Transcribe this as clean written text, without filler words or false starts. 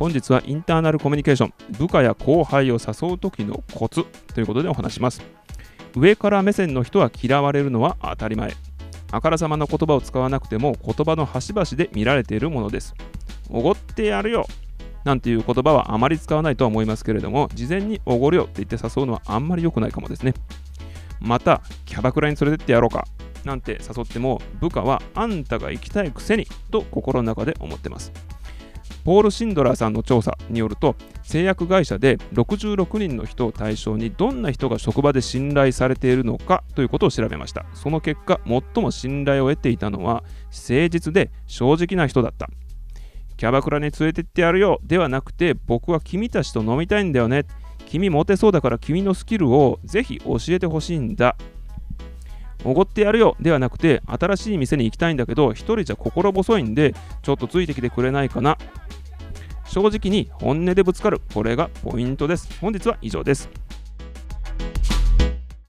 本日はインターナルコミュニケーション、部下や後輩を誘う時のコツということでお話します。上から目線の人は嫌われるのは当たり前。あからさまな言葉を使わなくても言葉の端々で見られているものです。おごってやるよなんていう言葉はあまり使わないとは思いますけれども、事前におごるよって言って誘うのはあんまり良くないかもですね。また、キャバクラに連れてってやろうかなんて誘っても、部下はあんたが行きたいくせにと心の中で思ってます。ポール・シンドラーさんの調査によると、製薬会社で66人の人を対象にどんな人が職場で信頼されているのかということを調べました。その結果、最も信頼を得ていたのは誠実で正直な人だった。キャバクラに連れてってやるよではなくて、僕は君たちと飲みたいんだよね。君モテそうだから君のスキルをぜひ教えてほしいんだ。おごってやるよではなくて、新しい店に行きたいんだけど一人じゃ心細いんでちょっとついてきてくれないかな。正直に本音でぶつかる、これがポイントです。本日は以上です。